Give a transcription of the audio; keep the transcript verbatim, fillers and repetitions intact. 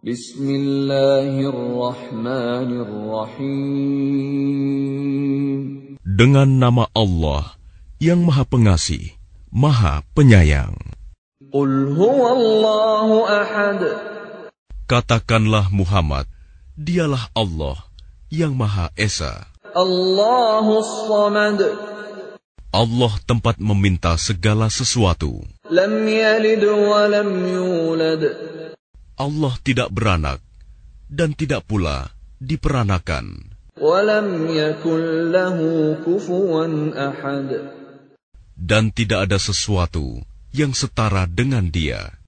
Bismillahirrahmanirrahim. Dengan nama Allah yang Maha Pengasih, Maha Penyayang. Qul huwallahu ahad. Katakanlah Muhammad, dialah Allah yang Maha Esa. Allahus Samad. Allah tempat meminta segala sesuatu. Lam yalid wa lam yulad. Allah tidak beranak dan tidak pula diperanakan. Walam yakul lahu kufuwan ahad. Dan tidak ada sesuatu yang setara dengan dia.